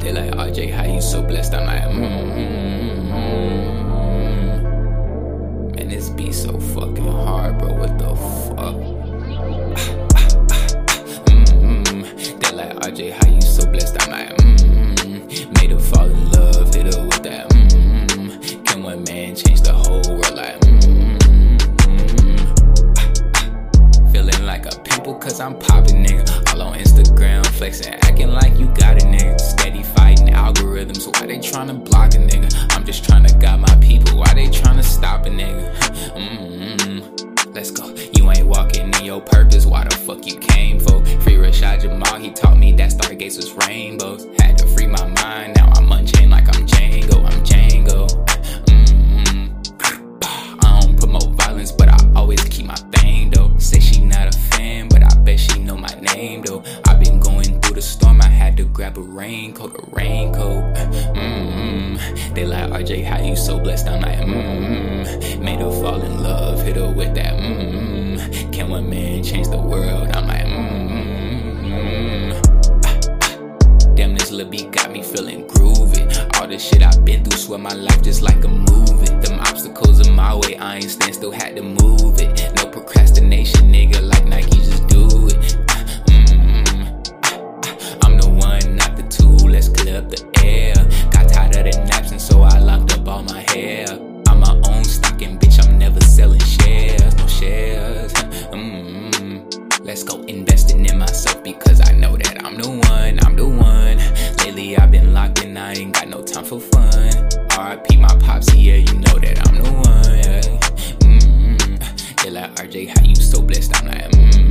They like, RJ, how you so blessed? I'm like, Man, this beat so fucking hard, bro. What the fuck? They like, RJ, how you so blessed? I'm like, Made her fall in love, hit her with that, Can one man change the whole world? Like, Feeling like a pimple, cause I'm popping, nigga. All on Instagram, flexing, acting like you got it, nigga. Steady fighting algorithms, why they tryna block a nigga? I'm just tryna guide my people, why they tryna stop a nigga? Let's go. You ain't walking in your purpose, why the fuck you came for? Free Rashad Jamal, he taught me that stargates was rainbows. Had to free my mind, now I'm unchained like I'm Django, I don't promote violence, but I always keep my thing though. Say she not a fan, but I bet she know my name though. I've been going through the storm, I had to grab a raincoat. They like, RJ, how you so blessed? I'm like, Made her fall in love, hit her with that, Can one man change the world? I'm like, Damn, this lil' beat got me feeling groovy. All the shit I've been through, swear my life just like a movie. Them obstacles in my way, I ain't stand still, had to move it. No procrastination, nigga, like Nike, just do it. I'm the one, not the two, let's clear up the air. Got tired of the naps, and so I locked up all my hair. I'm my own stocking, bitch, I'm never selling shares, no shares. Let's go, investing in myself, because I know that I'm the one, Lately I've been locked in, I ain't got no time for fun. RIP my pops, yeah, you know that I'm the one. They like, RJ, how you so blessed? I'm like,